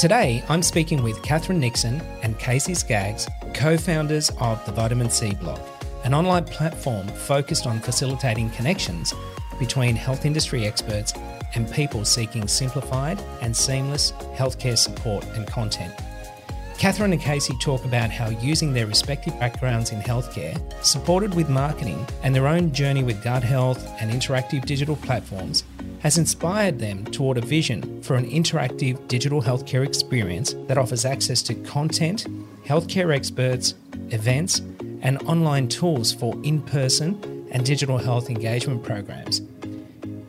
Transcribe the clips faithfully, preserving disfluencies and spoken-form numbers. Today, I'm speaking with Catherine Nixon and Casey Skaggs, co-founders of the Vitamin C Blog, an online platform focused on facilitating connections between health industry experts and people seeking simplified and seamless healthcare support and content. Catherine and Casey talk about how using their respective backgrounds in healthcare, supported with marketing and their own journey with gut health and interactive digital platforms, has inspired them toward a vision for an interactive digital healthcare experience that offers access to content, healthcare experts, events, and online tools for in-person and digital health engagement programs.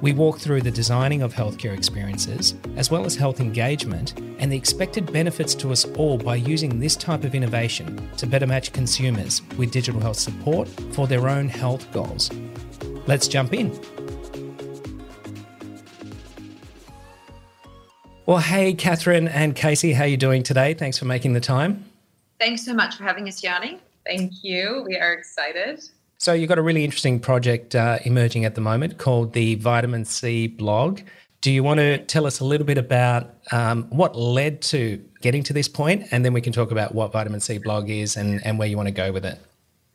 We walk through the designing of healthcare experiences, as well as health engagement, and the expected benefits to us all by using this type of innovation to better match consumers with digital health support for their own health goals. Let's jump in. Well, hey, Catherine and Casey, how are you doing today? Thanks for making the time. Thanks so much for having us, Yanni. Thank you. We are excited. So you've got a really interesting project uh, emerging at the moment called the Vitamin C Blog. Do you want to tell us a little bit about um, what led to getting to this point? And then we can talk about what Vitamin C Blog is and, and where you want to go with it.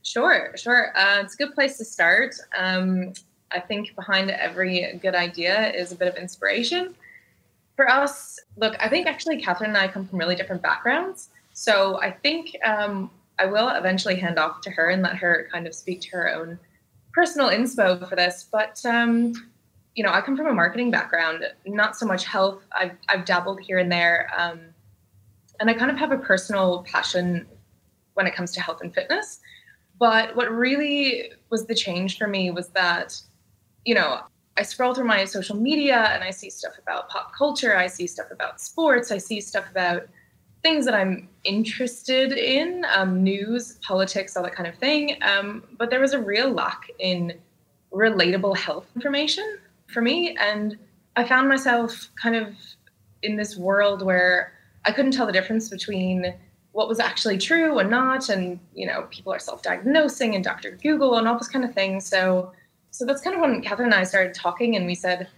Sure, sure. Uh, it's a good place to start. Um, I think behind every good idea is a bit of inspiration. For us, look, I think actually Catherine and I come from really different backgrounds. So I think... Um, I will eventually hand off to her and let her kind of speak to her own personal inspo for this. But, um, you know, I come from a marketing background, not so much health. I've, I've dabbled here and there. Um, and I kind of have a personal passion when it comes to health and fitness. But what really was the change for me was that, you know, I scroll through my social media and I see stuff about pop culture. I see stuff about sports. I see stuff about things that I'm interested in, um, news, politics, all that kind of thing. Um, but there was a real lack in relatable health information for me. And I found myself kind of in this world where I couldn't tell the difference between what was actually true and not. And, you know, people are self-diagnosing and Doctor Google and all this kind of thing. So, so that's kind of when Catherine and I started talking and we said,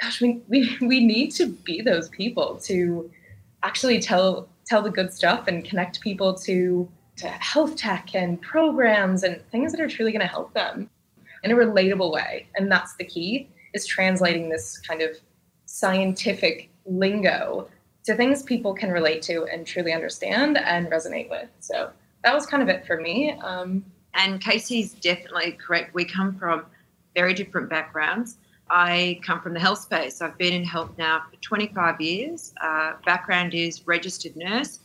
gosh, we, we, we need to be those people to actually tell tell the good stuff and connect people to, to health tech and programs and things that are truly going to help them in a relatable way. And that's the key, is translating this kind of scientific lingo to things people can relate to and truly understand and resonate with. So that was kind of it for me. Um, and Casey's definitely correct. We come from very different backgrounds. I come from the health space. I've been in health now for twenty-five years. Uh, background is registered nurse.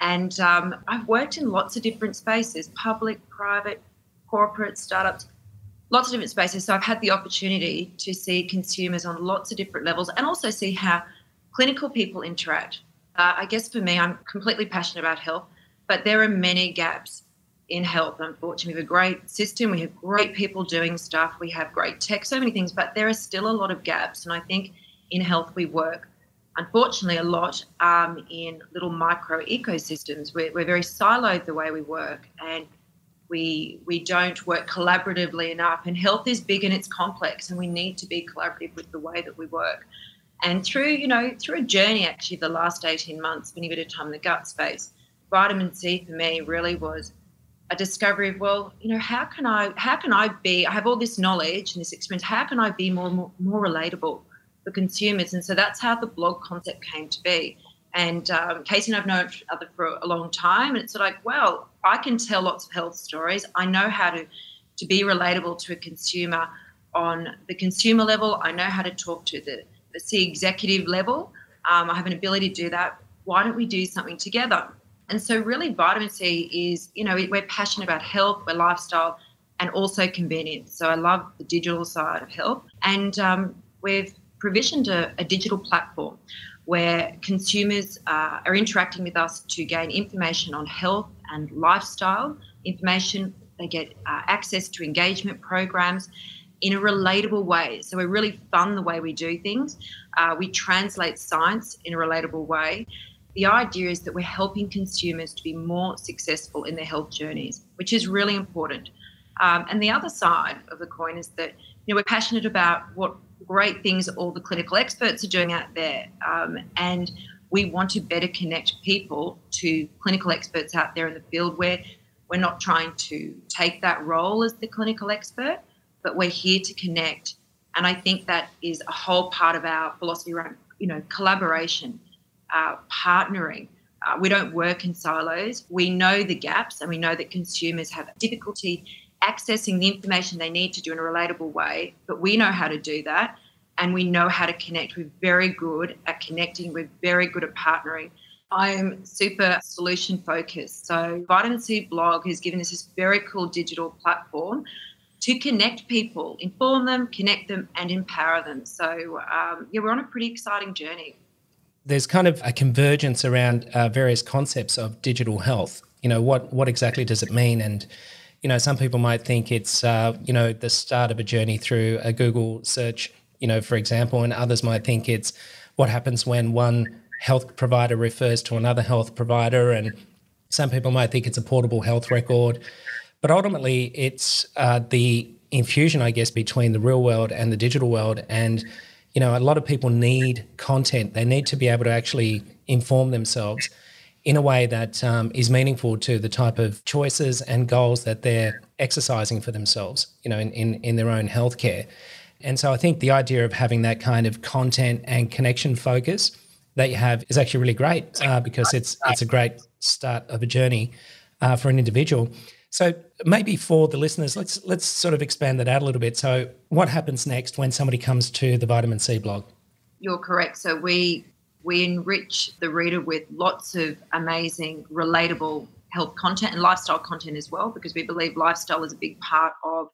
And um, I've worked in lots of different spaces, public, private, corporate, startups, lots of different spaces. So I've had the opportunity to see consumers on lots of different levels and also see how clinical people interact. Uh, I guess for me, I'm completely passionate about health, but there are many gaps in health. Unfortunately, we have a great system, we have great people doing stuff, we have great tech, so many things, but there are still a lot of gaps. And I think in health we work, unfortunately, a lot um, in little micro ecosystems. We're, we're very siloed the way we work, and we we don't work collaboratively enough. And health is big and it's complex, and we need to be collaborative with the way that we work. And through, you know, through a journey, actually, the last eighteen months, spending a bit of time in the gut space, Vitamin C for me really was a discovery of, well, you know, how can I, how can I be, I have all this knowledge and this experience, how can I be more, more, more relatable for consumers? And so that's how the blog concept came to be. And um, Casey and I've known each other for a long time, and it's like, well, I can tell lots of health stories. I know how to, to be relatable to a consumer on the consumer level. I know how to talk to the, the C executive level. Um, I have an ability to do that. Why don't we do something together? And so really Vitamin C is, you know, we're passionate about health, we're lifestyle, and also convenience. So I love the digital side of health. And um, we've provisioned a, a digital platform where consumers uh, are interacting with us to gain information on health and lifestyle, information, they get uh, access to engagement programs in a relatable way. So we really fun the way we do things. Uh, we translate science in a relatable way. The idea is that we're helping consumers to be more successful in their health journeys, which is really important. Um, and the other side of the coin is that, you know, we're passionate about what great things all the clinical experts are doing out there. Um, and we want to better connect people to clinical experts out there in the field, where we're not trying to take that role as the clinical expert, but we're here to connect. And I think that is a whole part of our philosophy around, you know, collaboration, uh, partnering. Uh, we don't work in silos. We know the gaps, and we know that consumers have difficulty accessing the information they need to do in a relatable way, but we know how to do that, and we know how to connect. We're very good at connecting. We're very good at partnering. I'm super solution focused. So Vitamin C Blog has given us this very cool digital platform to connect people, inform them, connect them, and empower them. So um, yeah, we're on a pretty exciting journey. There's kind of a convergence around uh, various concepts of digital health. You know, what what exactly does it mean? And you know, some people might think it's, uh, you know, the start of a journey through a Google search, you know, for example, and others might think it's what happens when one health provider refers to another health provider, and some people might think it's a portable health record. But ultimately, it's uh, the infusion, I guess, between the real world and the digital world. And, you know, a lot of people need content. They need to be able to actually inform themselves in a way that um, is meaningful to the type of choices and goals that they're exercising for themselves, you know, in, in, in their own healthcare. And so I think the idea of having that kind of content and connection focus that you have is actually really great uh, because it's it's a great start of a journey uh, for an individual. So maybe for the listeners, let's let's sort of expand that out a little bit. So what happens next when somebody comes to the Vitamin C Blog? You're correct. So we... We enrich the reader with lots of amazing, relatable health content and lifestyle content as well, because we believe lifestyle is a big part of,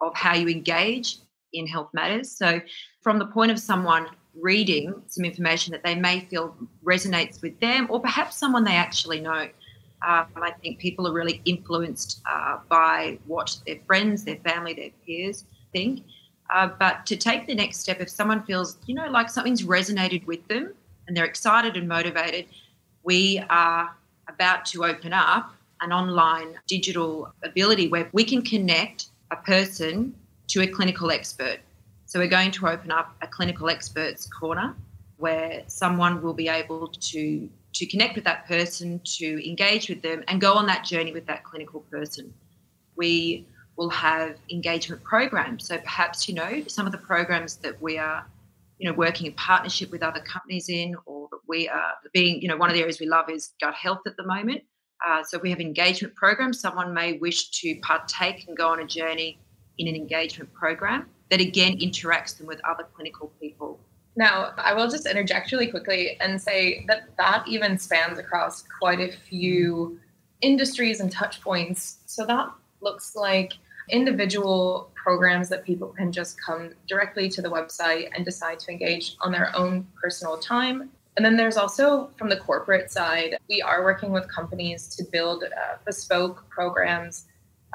of how you engage in health matters. So from the point of someone reading some information that they may feel resonates with them, or perhaps someone they actually know, uh, and I think people are really influenced uh, by what their friends, their family, their peers think. Uh, but to take the next step, if someone feels, you know, like something's resonated with them, and they're excited and motivated, we are about to open up an online digital ability where we can connect a person to a clinical expert. So we're going to open up a clinical experts corner where someone will be able to, to connect with that person, to engage with them, and go on that journey with that clinical person. We will have engagement programs. So perhaps, you know, some of the programs that we are you know, working in partnership with other companies in, or that we are being, you know, one of the areas we love is gut health at the moment. Uh, so we have engagement programs. Someone may wish to partake and go on a journey in an engagement program that again interacts them with other clinical people. Now, I will just interject really quickly and say that that even spans across quite a few industries and touch points. So that looks like individual programs that people can just come directly to the website and decide to engage on their own personal time. And then there's also from the corporate side, we are working with companies to build uh, bespoke programs.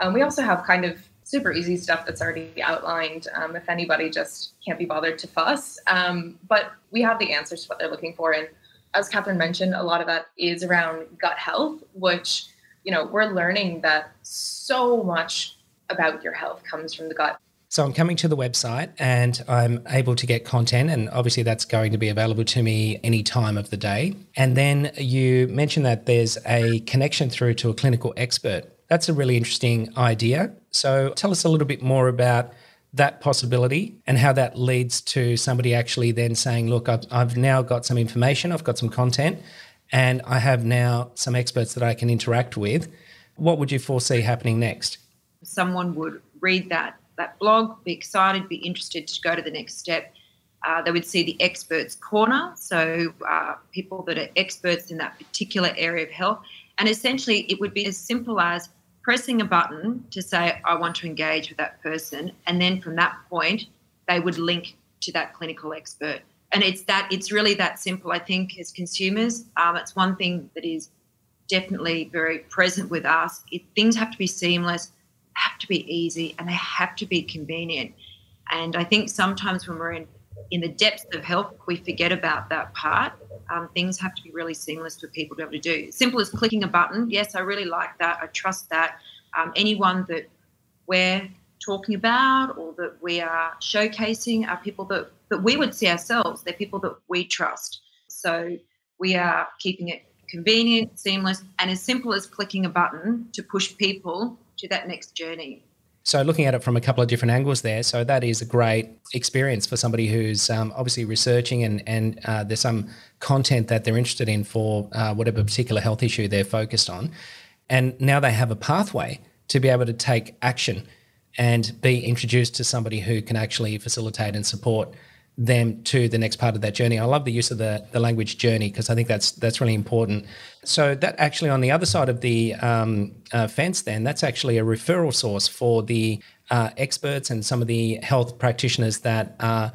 Um, we also have kind of super easy stuff that's already outlined um, if anybody just can't be bothered to fuss. Um, but we have the answers to what they're looking for. And as Catherine mentioned, a lot of that is around gut health, which, you know, we're learning that so much about your health comes from the gut. So I'm coming to the website and I'm able to get content, and obviously that's going to be available to me any time of the day. And then you mentioned that there's a connection through to a clinical expert. That's a really interesting idea. So tell us a little bit more about that possibility and how that leads to somebody actually then saying, look, I've, I've now got some information, I've got some content, and I have now some experts that I can interact with. What would you foresee happening next? Someone would read that that blog, be excited, be interested to go to the next step. Uh, they would see the experts corner, so uh, people that are experts in that particular area of health. And essentially it would be as simple as pressing a button to say, I want to engage with that person. And then from that point, they would link to that clinical expert. And it's that, it's really that simple, I think, as consumers. Um, it's one thing that is definitely very present with us. It, things have to be seamless, have to be easy, and they have to be convenient. And I think sometimes when we're in, in the depths of health, we forget about that part. Um, things have to be really seamless for people to be able to do. Simple as clicking a button. Yes, I really like that. I trust that. Um, anyone that we're talking about or that we are showcasing are people that, that we would see ourselves. They're people that we trust. So we are keeping it convenient, seamless, and as simple as clicking a button to push people to that next journey. So looking at it from a couple of different angles there, so that is a great experience for somebody who's um, obviously researching and, and uh, there's some content that they're interested in for uh, whatever particular health issue they're focused on. And now they have a pathway to be able to take action and be introduced to somebody who can actually facilitate and support them to the next part of that journey. I love the use of the, the language journey, because I think that's that's really important. So that actually on the other side of the um, uh, fence then, that's actually a referral source for the uh, experts and some of the health practitioners that are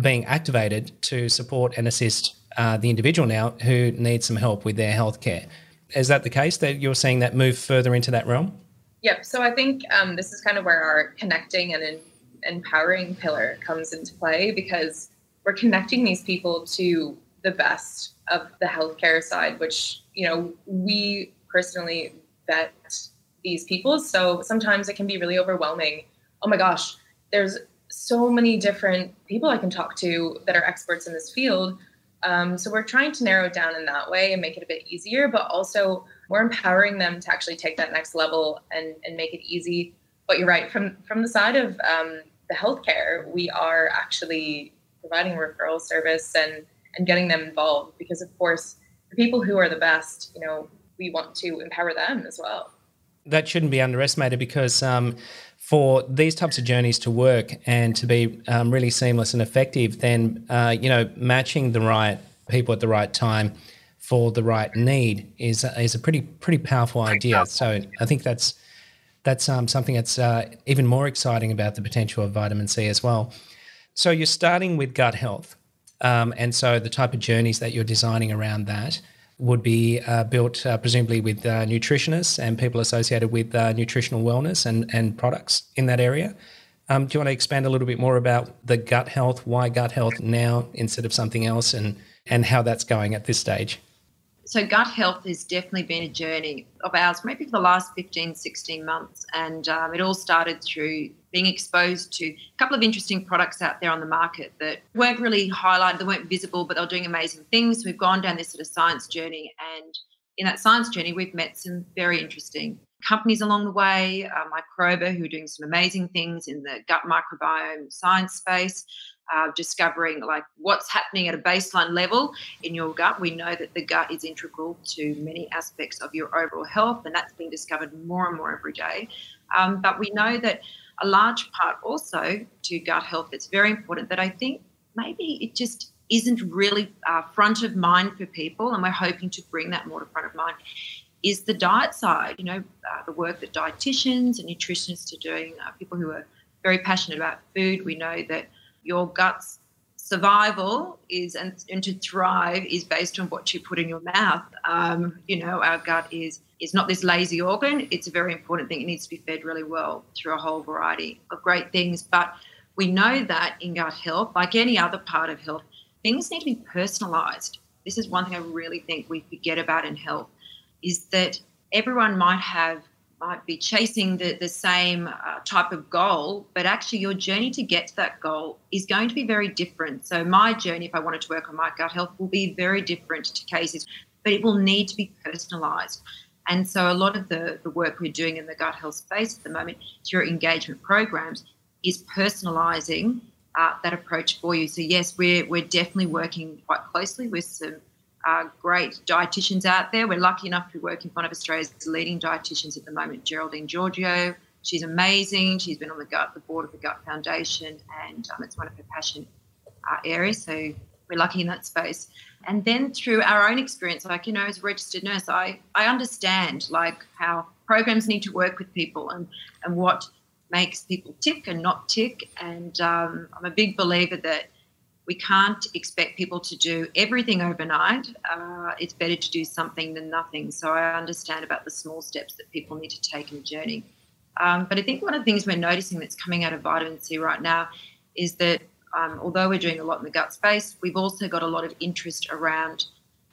being activated to support and assist uh, the individual now who needs some help with their healthcare. Is that the case that you're seeing that move further into that realm? Yep. So I think um, this is kind of where our connecting and in empowering pillar comes into play, because we're connecting these people to the best of the healthcare side, which, you know, we personally vet these people. So sometimes it can be really overwhelming. Oh my gosh, there's so many different people I can talk to that are experts in this field. Um, so we're trying to narrow it down in that way and make it a bit easier, but also we're empowering them to actually take that next level and, and make it easy. But you're right, from, from the side of, um, the healthcare, we are actually providing referral service and, and getting them involved, because of course the people who are the best, you know, we want to empower them as well. That shouldn't be underestimated, because um, for these types of journeys to work and to be um, really seamless and effective, then, uh, you know, matching the right people at the right time for the right need is, is a pretty, pretty powerful idea. So I think that's That's um, something that's uh, even more exciting about the potential of vitamin C as well. So you're starting with gut health. Um, and so the type of journeys that you're designing around that would be uh, built uh, presumably with uh, nutritionists and people associated with uh, nutritional wellness and, and products in that area. Um, do you want to expand a little bit more about the gut health, why gut health now instead of something else, and, and how that's going at this stage? So gut health has definitely been a journey of ours, maybe for the last fifteen, sixteen months. And um, it all started through being exposed to a couple of interesting products out there on the market that weren't really highlighted, they weren't visible, but they were doing amazing things. So we've gone down this sort of science journey. And in that science journey, we've met some very interesting companies along the way, uh, Microba, who are doing some amazing things in the gut microbiome science space. Uh, discovering like what's happening at a baseline level in your gut. We know that the gut is integral to many aspects of your overall health, and that's being discovered more and more every day. Um, but we know that a large part also to gut health, it's very important that I think maybe it just isn't really uh, front of mind for people, and we're hoping to bring that more to front of mind, is the diet side. You know, uh, the work that dietitians and nutritionists are doing, uh, people who are very passionate about food. We know that your gut's survival is and, and to thrive is based on what you put in your mouth. Um, you know, our gut is is not this lazy organ. It's a very important thing. It needs to be fed really well through a whole variety of great things. But we know that in gut health, like any other part of health, things need to be personalised. This is one thing I really think we forget about in health, is that everyone might have might be chasing the, the same uh, type of goal, but actually your journey to get to that goal is going to be very different. So my journey, if I wanted to work on my gut health, will be very different to Casey's, but it will need to be personalised. And so a lot of the, the work we're doing in the gut health space at the moment through engagement programs is personalising uh, that approach for you. So, yes, we're, we're definitely working quite closely with some Uh, great dietitians out there. We're lucky enough to be working with one of Australia's leading dietitians at the moment, Geraldine Giorgio. She's amazing. She's been on the gut, the board of the Gut Foundation, and um, it's one of her passion uh, areas. So we're lucky in that space. And then through our own experience, like, you know, as a registered nurse, I, I understand like how programs need to work with people and, and what makes people tick and not tick. And um, I'm a big believer that We can't expect people to do everything overnight. Uh, it's better to do something than nothing. So I understand about the small steps that people need to take in the journey. Um, but I think one of the things we're noticing that's coming out of vitamin C right now is that um, although we're doing a lot in the gut space, we've also got a lot of interest around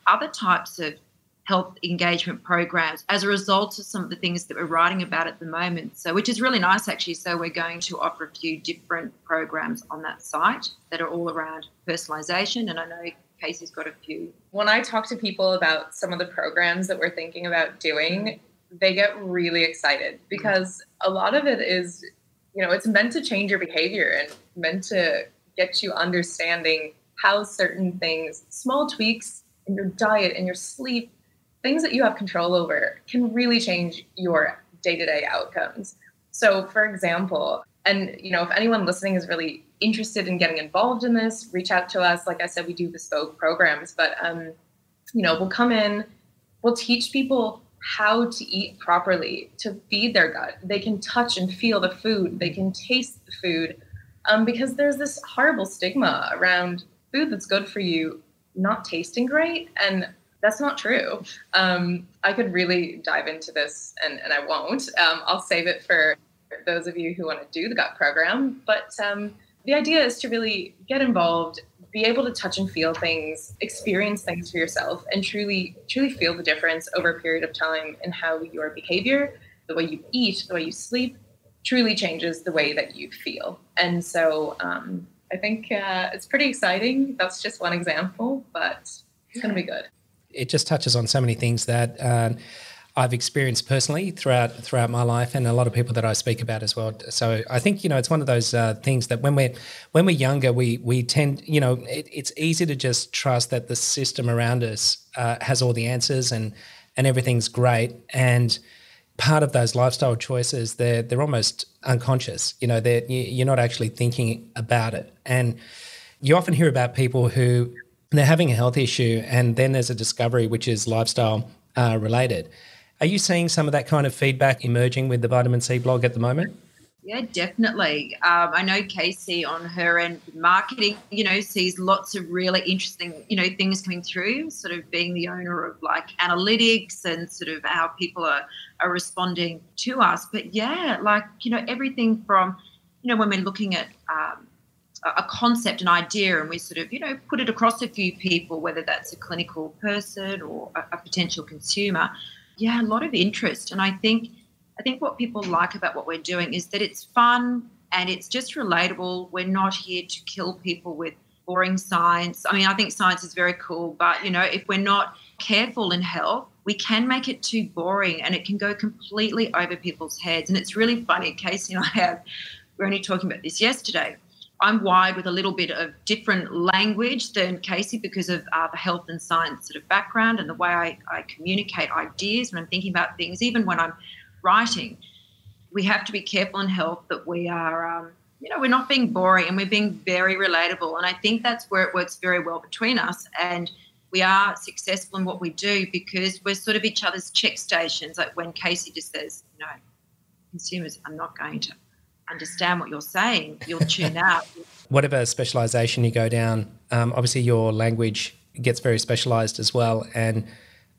other types of health engagement programs as a result of some of the things that we're writing about at the moment, so which is really nice actually. So we're going to offer a few different programs on that site that are all around personalization, and I know Casey's got a few. When I talk to people about some of the programs that we're thinking about doing, they get really excited because a lot of it is, you know, it's meant to change your behavior and meant to get you understanding how certain things, small tweaks in your diet and your sleep, things that you have control over can really change your day-to-day outcomes. So for example, and you know, if anyone listening is really interested in getting involved in this, reach out to us. Like I said, we do bespoke programs, but um, you know, we'll come in, we'll teach people how to eat properly, to feed their gut. They can touch and feel the food. They can taste the food, um, because there's this horrible stigma around food that's good for you not tasting great. And that's not true. Um, I could really dive into this, and, and I won't. Um, I'll save it for those of you who want to do the gut program. But um, the idea is to really get involved, be able to touch and feel things, experience things for yourself, and truly, truly feel the difference over a period of time in how your behavior, the way you eat, the way you sleep, truly changes the way that you feel. And so um, I think uh, it's pretty exciting. That's just one example, but it's going to be good. It just touches on so many things that uh, I've experienced personally throughout throughout my life, and a lot of people that I speak about as well. So I think, you know, it's one of those uh, things that when we're when we're younger, we we tend, you know, it, it's easy to just trust that the system around us uh, has all the answers and and everything's great. And part of those lifestyle choices, they're they're almost unconscious. You know, they're you're not actually thinking about it. And you often hear about people who, they're having a health issue, and then there's a discovery which is lifestyle uh, related. Are you seeing some of that kind of feedback emerging with the Vitamin C Blog at the moment? Yeah, definitely. Um, I know Casey on her end marketing, you know, sees lots of really interesting, you know, things coming through, sort of being the owner of like analytics and sort of how people are, are responding to us. But yeah, like, you know, everything from, you know, when we're looking at um, a concept, an idea, and we sort of, you know, put it across a few people, whether that's a clinical person or a, a potential consumer. Yeah, a lot of interest. And I think I think what people like about what we're doing is that it's fun and it's just relatable. We're not here to kill people with boring science. I mean, I think science is very cool, but, you know, if we're not careful in health, we can make it too boring and it can go completely over people's heads. And it's really funny, Casey and I have, we were only talking about this yesterday, I'm wired with a little bit of different language than Casey because of uh, the health and science sort of background and the way I, I communicate ideas when I'm thinking about things, even when I'm writing. We have to be careful in health that we are, um, you know, we're not being boring and we're being very relatable. And I think that's where it works very well between us. And we are successful in what we do because we're sort of each other's check stations. Like when Casey just says, no, consumers, I'm not going to understand what you're saying, you'll tune out. Whatever specialization you go down, um, obviously your language gets very specialized as well, and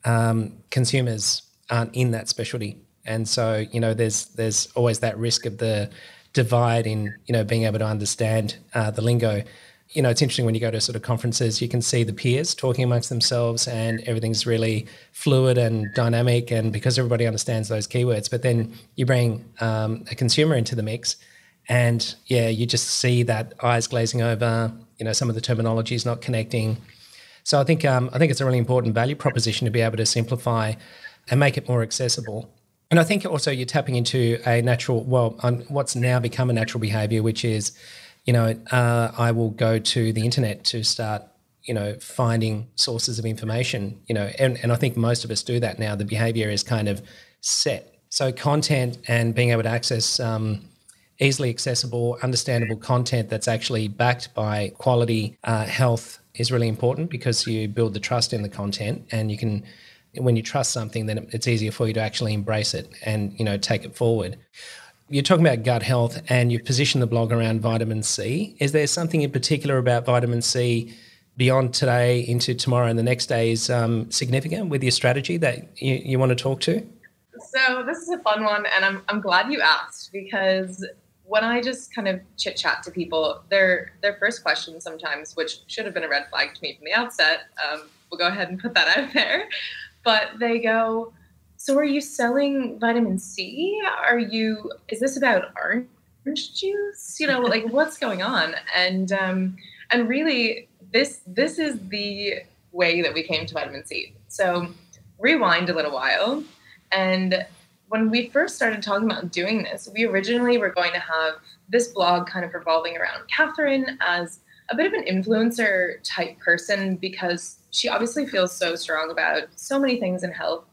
um, consumers aren't in that specialty. And so, you know, there's there's always that risk of the divide in, you know, being able to understand uh, the lingo. You know, it's interesting when you go to sort of conferences, you can see the peers talking amongst themselves and everything's really fluid and dynamic, and because everybody understands those keywords. But then you bring um, a consumer into the mix and, yeah, you just see that eyes glazing over, you know, some of the terminology is not connecting. So I think, um, I think it's a really important value proposition to be able to simplify and make it more accessible. And I think also you're tapping into a natural, well, um, what's now become a natural behaviour, which is, you know, uh, I will go to the internet to start, you know, finding sources of information, you know, and, and I think most of us do that now. The behaviour is kind of set. So content and being able to access um, easily accessible, understandable content that's actually backed by quality uh, health is really important because you build the trust in the content, and you can, when you trust something, then it's easier for you to actually embrace it and, you know, take it forward. you're talking about gut health and you've positioned the blog around vitamin C. Is there something in particular about vitamin C beyond today into tomorrow and the next day is um, significant with your strategy that you, you want to talk to? So this is a fun one, and I'm I'm glad you asked, because when I just kind of chit chat to people, their their first question sometimes, which should have been a red flag to me from the outset, um, we'll go ahead and put that out there, but they go, so are you selling vitamin C? Are you, is this about orange juice? You know, like what's going on? And, um, and really this, this is the way that we came to vitamin C. So rewind a little while. And when we first started talking about doing this, we originally were going to have this blog kind of revolving around Catherine as a bit of an influencer type person, because she obviously feels so strong about so many things in health.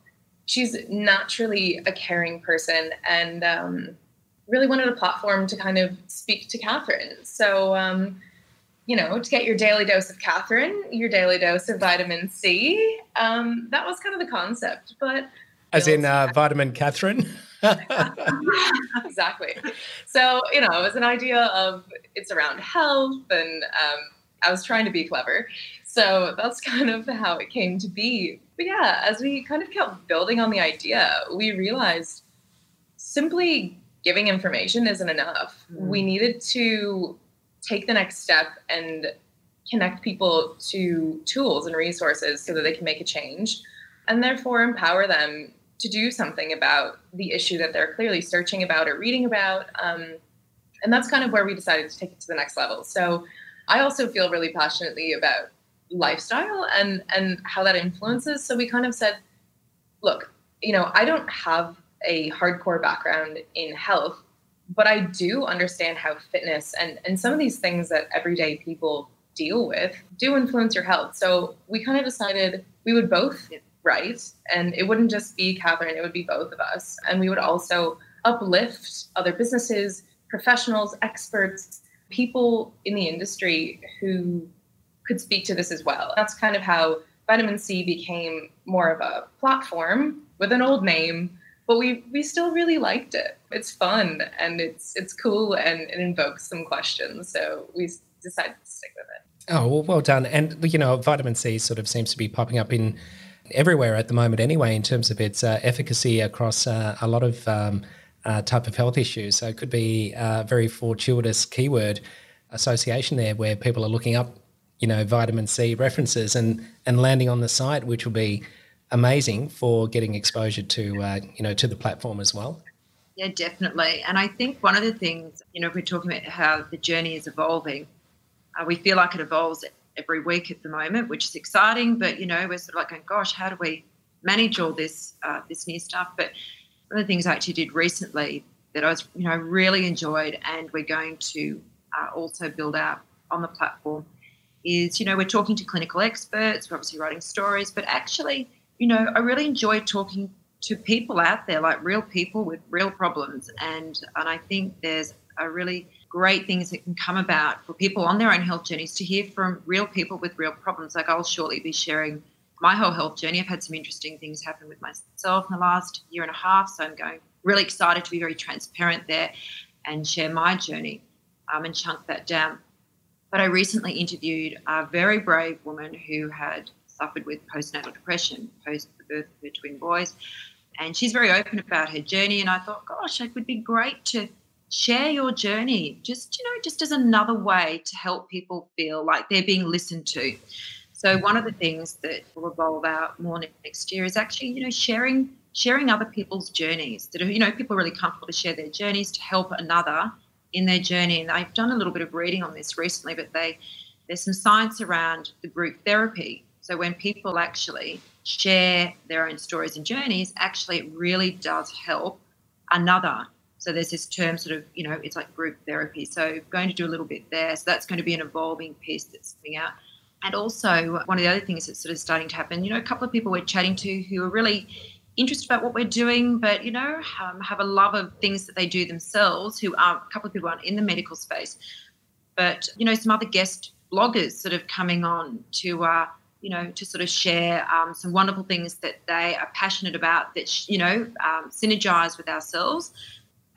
She's naturally a caring person, and um, really wanted a platform to kind of speak to Catherine. So, um, you know, to get your daily dose of Catherine, your daily dose of vitamin C, um, that was kind of the concept. But as in uh, vitamin Catherine? Exactly. So, you know, it was an idea of it's around health, and um, I was trying to be clever. So that's kind of how it came to be. But yeah, as we kind of kept building on the idea, we realized simply giving information isn't enough. Mm. We needed to take the next step and connect people to tools and resources so that they can make a change, and therefore empower them to do something about the issue that they're clearly searching about or reading about. Um, and that's kind of where we decided to take it to the next level. So I also feel really passionately about lifestyle and, and how that influences. So we kind of said, look, you know, I don't have a hardcore background in health, but I do understand how fitness and, and some of these things that everyday people deal with do influence your health. So we kind of decided we would both write, and it wouldn't just be Catherine, it would be both of us. And we would also uplift other businesses, professionals, experts, people in the industry who could speak to this as well. That's kind of how vitamin C became more of a platform with an old name, but we we still really liked it. It's fun and it's it's cool, and it invokes some questions. So we decided to stick with it. Oh, well, well done. And, you know, vitamin C sort of seems to be popping up in everywhere at the moment anyway, in terms of its uh, efficacy across uh, a lot of um, uh, type of health issues. So it could be a very fortuitous keyword association there where people are looking up, you know, vitamin C references and, and landing on the site, which will be amazing for getting exposure to, uh, you know, to the platform as well. Yeah, definitely. And I think one of the things, you know, if we're talking about how the journey is evolving, uh, we feel like it evolves every week at the moment, which is exciting, but, you know, we're sort of like going, gosh, how do we manage all this, uh, this new stuff? But one of the things I actually did recently that I was, you know, really enjoyed, and we're going to uh, also build out on the platform, is, you know, we're talking to clinical experts, we're obviously writing stories, but actually, you know, I really enjoy talking to people out there, like real people with real problems. And and I think there's a really great things that can come about for people on their own health journeys to hear from real people with real problems. Like I'll shortly be sharing my whole health journey. I've had some interesting things happen with myself in the last year and a half, so I'm going really excited to be very transparent there and share my journey um, and chunk that down. But I recently interviewed a very brave woman who had suffered with postnatal depression post the birth of her twin boys, and she's very open about her journey. And I thought, gosh, it would be great to share your journey, just, you know, just as another way to help people feel like they're being listened to. So one of the things that will evolve out more next year is actually, you know, sharing sharing other people's journeys. That are, you know, people are really comfortable to share their journeys to help another in their journey. And I've done a little bit of reading on this recently, but they there's some science around the group therapy. So when people actually share their own stories and journeys, actually it really does help another. So there's this term sort of, you know, it's like group therapy. So going to do a little bit there. So that's going to be an evolving piece that's coming out. And also one of the other things that's sort of starting to happen, you know, a couple of people we're chatting to who are really interested about what we're doing, but, you know, um, have a love of things that they do themselves, who are a couple of people aren't in the medical space. But, you know, some other guest bloggers sort of coming on to, uh, you know, to sort of share um, some wonderful things that they are passionate about that, you know, um, synergize with ourselves.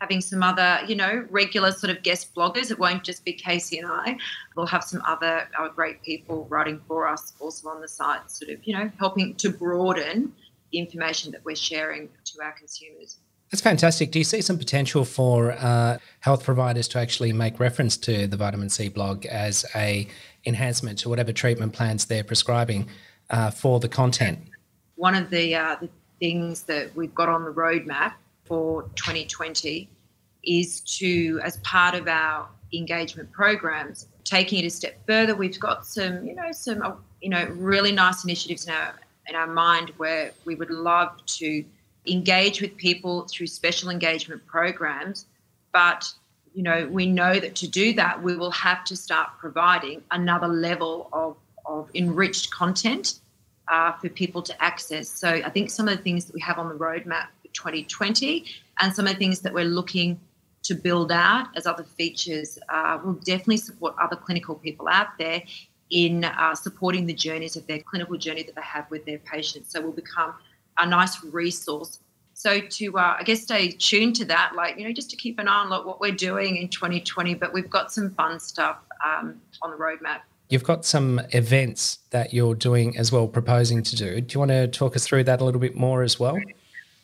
having some other, you know, regular sort of guest bloggers. It won't just be Casey and I. We'll have some other our great people writing for us also on the site, sort of, you know, helping to broaden the information that we're sharing to our consumers. That's fantastic. Do you see some potential for uh, health providers to actually make reference to the Vitamin C Blog as a enhancement to whatever treatment plans they're prescribing uh, for the content? One of the, uh, the things that we've got on the roadmap for twenty twenty is to, as part of our engagement programs, taking it a step further. We've got some, you know, some, uh, you know, really nice initiatives in our, in our mind where we would love to engage with people through special engagement programs, but, you know, we know that to do that we will have to start providing another level of, of enriched content uh, for people to access. So I think some of the things that we have on the roadmap for twenty twenty and some of the things that we're looking to build out as other features uh, will definitely support other clinical people out there in uh, supporting the journeys of their clinical journey that they have with their patients. So we'll become a nice resource. So to, uh, I guess, stay tuned to that, like, you know, just to keep an eye on like, what we're doing in twenty twenty, but we've got some fun stuff um, on the roadmap. You've got some events that you're doing as well, proposing to do. Do you want to talk us through that a little bit more as well?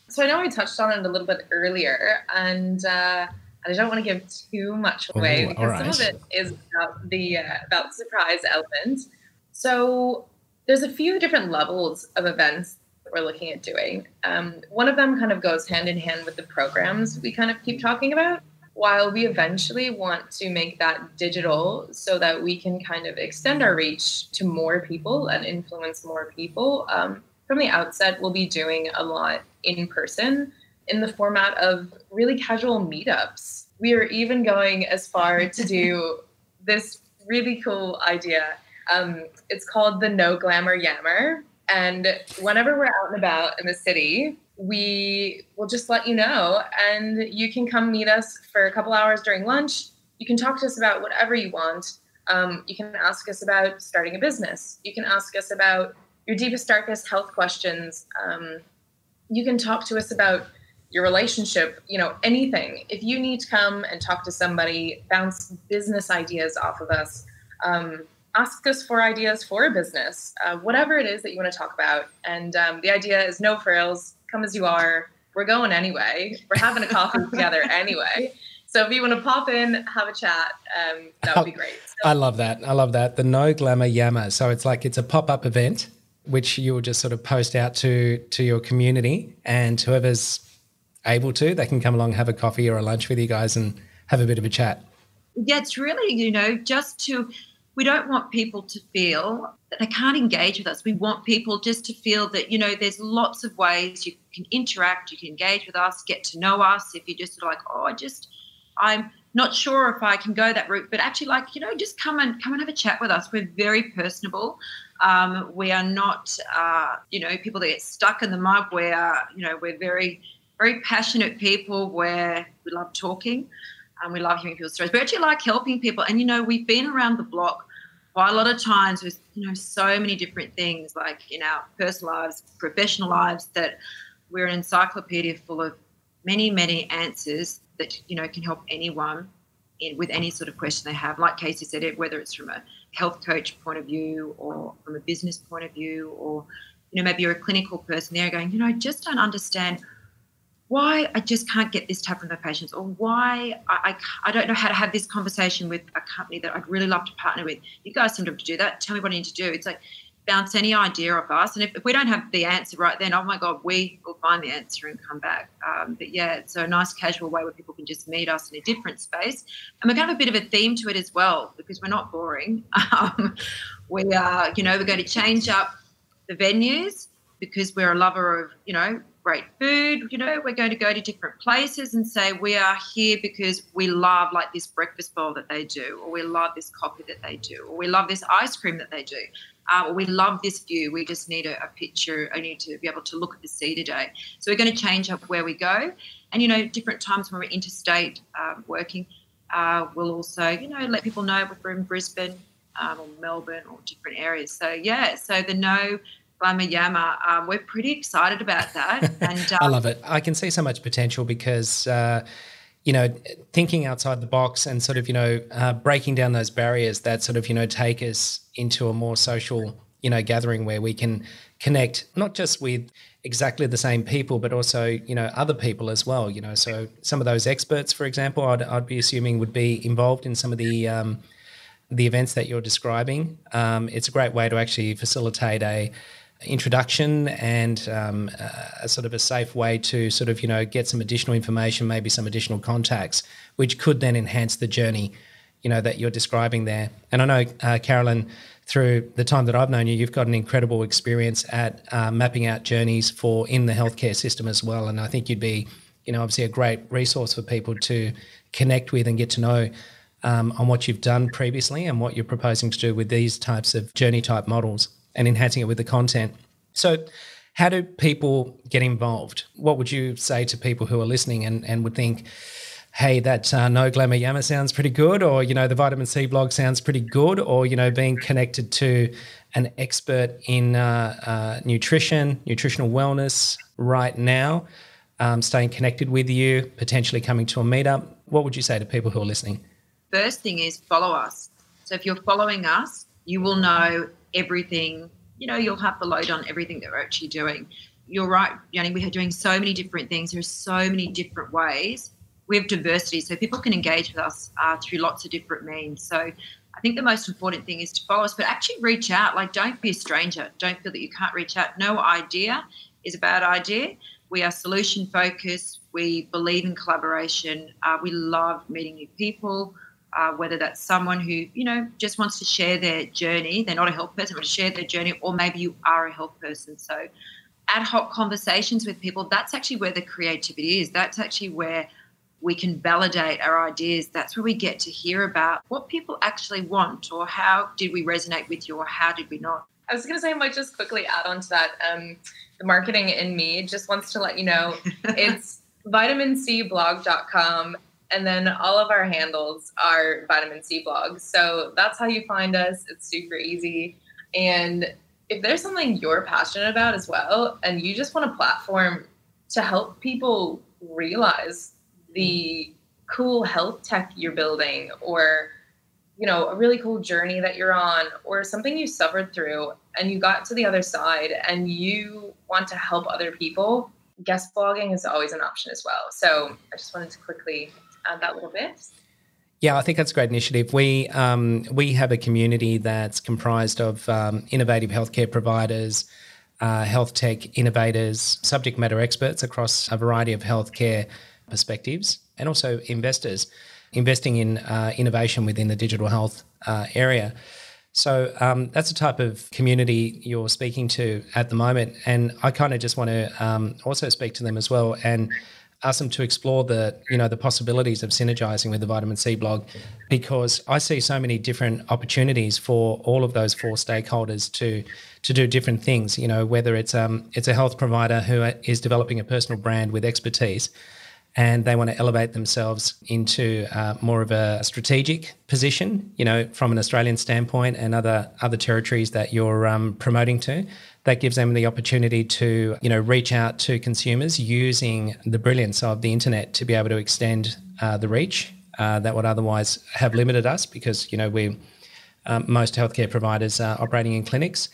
So I know we touched on it a little bit earlier, and uh, I don't want to give too much away. Ooh, because all right. Some of it is about the, uh, about the surprise element. So there's a few different levels of events we're looking at doing. Um, one of them kind of goes hand in hand with the programs we kind of keep talking about, while we eventually want to make that digital so that we can kind of extend our reach to more people and influence more people. Um, from the outset, we'll be doing a lot in person in the format of really casual meetups. We are even going as far to do this really cool idea. Um, it's called the No Glamour Yammer. And whenever we're out and about in the city, we will just let you know, and you can come meet us for a couple hours during lunch. You can talk to us about whatever you want. Um, you can ask us about starting a business. You can ask us about your deepest, darkest health questions. Um, you can talk to us about your relationship, you know, anything. If you need to come and talk to somebody, bounce business ideas off of us, um, ask us for ideas for a business, uh, whatever it is that you want to talk about. And um, the idea is no frills, come as you are. We're going anyway. We're having a coffee together anyway. So if you want to pop in, have a chat, um, that would be great. So, I love that. I love that. The No Glamour Yammer. So it's like it's a pop-up event, which you will just sort of post out to, to your community, and whoever's able to, they can come along, have a coffee or a lunch with you guys and have a bit of a chat. Yeah, it's really, you know, just to... we don't want people to feel that they can't engage with us. We want people just to feel that, you know, there's lots of ways you can interact, you can engage with us, get to know us. If you're just like, oh, I just, I'm not sure if I can go that route, but actually, like, you know, just come and come and have a chat with us. We're very personable. Um, we are not, uh, you know, people that get stuck in the mud. We are, you know, we're very, very passionate people where we love talking and we love hearing people's stories. We actually like helping people. And, you know, we've been around the block quite a lot of times with, you know, so many different things, like in our personal lives, professional lives, that we're an encyclopedia full of many, many answers that, you know, can help anyone in, with any sort of question they have. Like Casey said, whether it's from a health coach point of view or from a business point of view, or, you know, maybe you're a clinical person there going, you know, I just don't understand why I just can't get this to happen with my patients, or why I, I, I don't know how to have this conversation with a company that I'd really love to partner with. You guys seem to do that. Tell me what I need to do. It's like bounce any idea off us. And if, if we don't have the answer right then, oh, my God, we will find the answer and come back. Um, but, yeah, it's a nice casual way where people can just meet us in a different space. And we're going to have a bit of a theme to it as well, because we're not boring. Um, we are, you know, we're going to change up the venues, because we're a lover of, you know, great food. You know, we're going to go to different places and say we are here because we love, like, this breakfast bowl that they do, or we love this coffee that they do, or we love this ice cream that they do, uh, or we love this view. We just need a, a picture. I need to be able to look at the sea today. So we're going to change up where we go. And, you know, different times when we're interstate um, working, uh, we'll also, you know, let people know if we're in Brisbane um, or Melbourne or different areas. So, yeah, so the no... Glamour Yammer, um, we're pretty excited about that. And um, I love it. I can see so much potential because, uh, you know, thinking outside the box and sort of, you know, uh, breaking down those barriers that sort of, you know, take us into a more social, you know, gathering where we can connect not just with exactly the same people, but also, you know, other people as well, you know. So some of those experts, for example, I'd, I'd be assuming would be involved in some of the um, the events that you're describing. Um, it's a great way to actually facilitate a introduction and um, a sort of a safe way to sort of, you know, get some additional information, maybe some additional contacts, which could then enhance the journey, you know, that you're describing there. And I know, uh, Carolyn, through the time that I've known you, you've got an incredible experience at uh, mapping out journeys for in the healthcare system as well. And I think you'd be, you know, obviously a great resource for people to connect with and get to know um, on what you've done previously and what you're proposing to do with these types of journey type models and enhancing it with the content. So how do people get involved? What would you say to people who are listening and, and would think, hey, that uh, No Glamour Yammer sounds pretty good, or, you know, the Vitamin C blog sounds pretty good, or, you know, being connected to an expert in uh, uh, nutrition, nutritional wellness right now, um, staying connected with you, potentially coming to a meetup. What would you say to people who are listening? First thing is follow us. So if you're following us, you will know everything. You know, you'll have the load on everything that we're actually doing. You're right, Yanni, we are doing so many different things. There are so many different ways. We have diversity, so people can engage with us uh, through lots of different means. So I think the most important thing is to follow us, but actually reach out. Like, don't be a stranger. Don't feel that you can't reach out. No idea is a bad idea. We are solution focused. We believe in collaboration. Uh, we love meeting new people, uh, whether that's someone who, you know, just wants to share their journey. They're not a health person, but to share their journey, or maybe you are a health person. So ad hoc conversations with people, that's actually where the creativity is. That's actually where we can validate our ideas. That's where we get to hear about what people actually want, or how did we resonate with you, or how did we not. I was going to say, I might just quickly add on to that. Um, the marketing in me just wants to let you know, it's vitamin c blog dot com. And then all of our handles are Vitamin C Blog. So that's how you find us. It's super easy. And if there's something you're passionate about as well, and you just want a platform to help people realize the cool health tech you're building, or, you know, a really cool journey that you're on, or something you suffered through and you got to the other side and you want to help other people, guest blogging is always an option as well. So I just wanted to quickly add that little bit. Yeah, I think that's a great initiative. We um, we have a community that's comprised of um, innovative healthcare providers, uh, health tech innovators, subject matter experts across a variety of healthcare perspectives, and also investors investing in uh, innovation within the digital health uh, area. So um, that's the type of community you're speaking to at the moment. And I kind of just want to um, also speak to them as well and ask them to explore the, you know, the possibilities of synergizing with the Vitamin C blog, because I see so many different opportunities for all of those four stakeholders to to do different things, you know, whether it's um, it's a health provider who is developing a personal brand with expertise, and they want to elevate themselves into uh, more of a strategic position, you know, from an Australian standpoint and other other territories that you're um, promoting to. That gives them the opportunity to, you know, reach out to consumers using the brilliance of the internet to be able to extend uh, the reach uh, that would otherwise have limited us, because, you know, we um, most healthcare providers are operating in clinics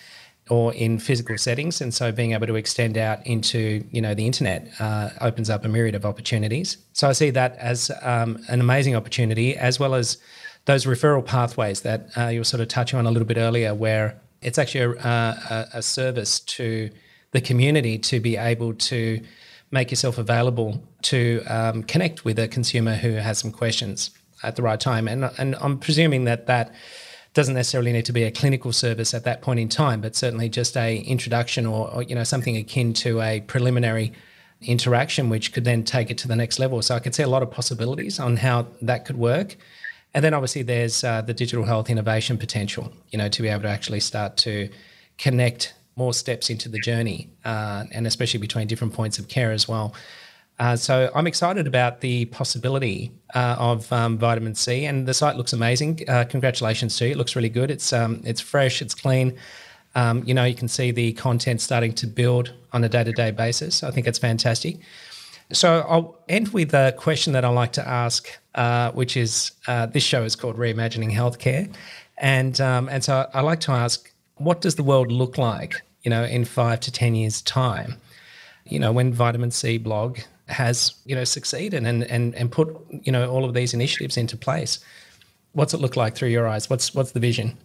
or in physical settings, and so being able to extend out into, you know, the internet uh, opens up a myriad of opportunities. So I see that as um, an amazing opportunity, as well as those referral pathways that uh, you were sort of touching on a little bit earlier, where it's actually a, a, a service to the community to be able to make yourself available to um, connect with a consumer who has some questions at the right time. And, and I'm presuming that that doesn't necessarily need to be a clinical service at that point in time, but certainly just a introduction, or, or, you know, something akin to a preliminary interaction, which could then take it to the next level. So I could see a lot of possibilities on how that could work. And then obviously there's uh, the digital health innovation potential, you know, to be able to actually start to connect more steps into the journey, uh, and especially between different points of care as well. Uh, so I'm excited about the possibility uh, of um, Vitamin C, and the site looks amazing. Uh, congratulations to you. It looks really good. It's um, it's fresh, it's clean. Um, you know, you can see the content starting to build on a day-to-day basis. I think it's fantastic. So I'll end with a question that I like to ask, uh, which is uh, this show is called Reimagining Healthcare. And, um, and so I like to ask, what does the world look like, you know, in five to ten years time, you know, when Vitamin C Blog has, you know, succeeded and, and, and put, you know, all of these initiatives into place? What's it look like through your eyes? What's, what's the vision?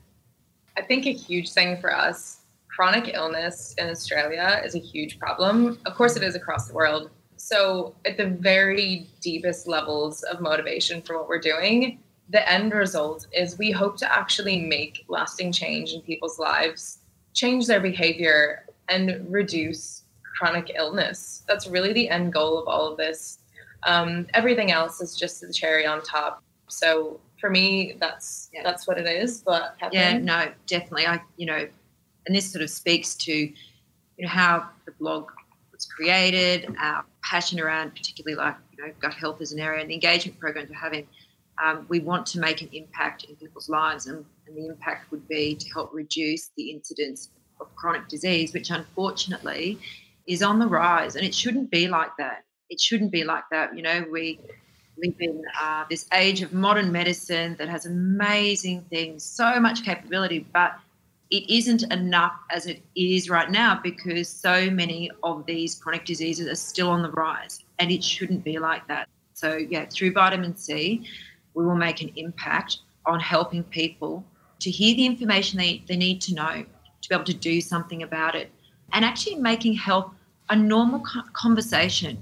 I think a huge thing for us, chronic illness in Australia is a huge problem. Of course it is across the world. So at the very deepest levels of motivation for what we're doing, the end result is we hope to actually make lasting change in people's lives, change their behavior, and reduce chronic illness. That's really the end goal of all of this. Um, everything else is just the cherry on top. So for me, that's yeah. that's what it is. But Catherine? Yeah, no, definitely. I, you know, and this sort of speaks to you know, how the blog was created, our passion around, particularly like you know, gut health as an area, and the engagement programs we're having. Um, we want to make an impact in people's lives, and, and the impact would be to help reduce the incidence of chronic disease, which unfortunately is on the rise, and it shouldn't be like that. It shouldn't be like that. You know, we live in uh, this age of modern medicine that has amazing things, so much capability, but it isn't enough as it is right now because so many of these chronic diseases are still on the rise, and it shouldn't be like that. So, yeah, through Vitamin C, we will make an impact on helping people to hear the information they, they need to know, to be able to do something about it, and actually making health a normal conversation.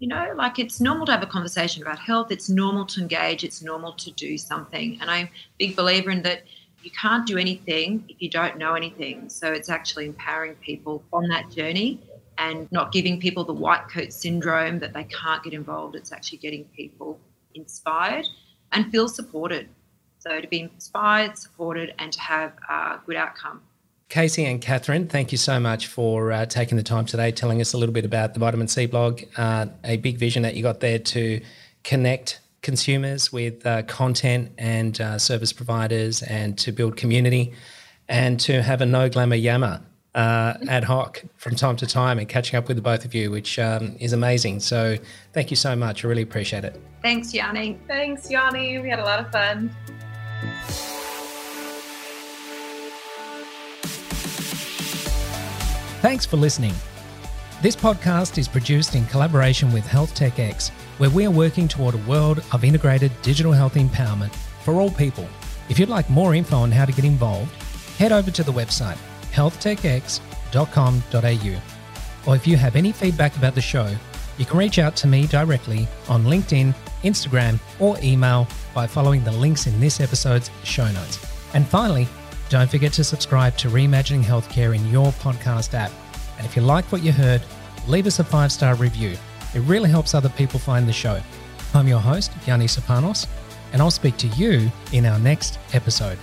You know, like it's normal to have a conversation about health. It's normal to engage. It's normal to do something. And I'm a big believer in that you can't do anything if you don't know anything. So it's actually empowering people on that journey and not giving people the white coat syndrome that they can't get involved. It's actually getting people inspired and feel supported. So to be inspired, supported, and to have a good outcome. Casey and Catherine, thank you so much for uh, taking the time today, telling us a little bit about the Vitamin C Blog, uh, a big vision that you got there to connect consumers with uh, content and uh, service providers and to build community and to have a no glamour yammer uh, ad hoc from time to time and catching up with the both of you, which um, is amazing. So thank you so much. I really appreciate it. Thanks, Yanni. Thanks, Yanni. We had a lot of fun. Thanks for listening. This podcast is produced in collaboration with Health Tech X, where we are working toward a world of integrated digital health empowerment for all people. If you'd like more info on how to get involved, head over to the website health tech x dot com dot a u. Or if you have any feedback about the show, you can reach out to me directly on LinkedIn, Instagram, or email by following the links in this episode's show notes. And finally, don't forget to subscribe to Reimagining Healthcare in your podcast app. And if you like what you heard, leave us a five-star review. It really helps other people find the show. I'm your host, Yanni Sopanos, and I'll speak to you in our next episode.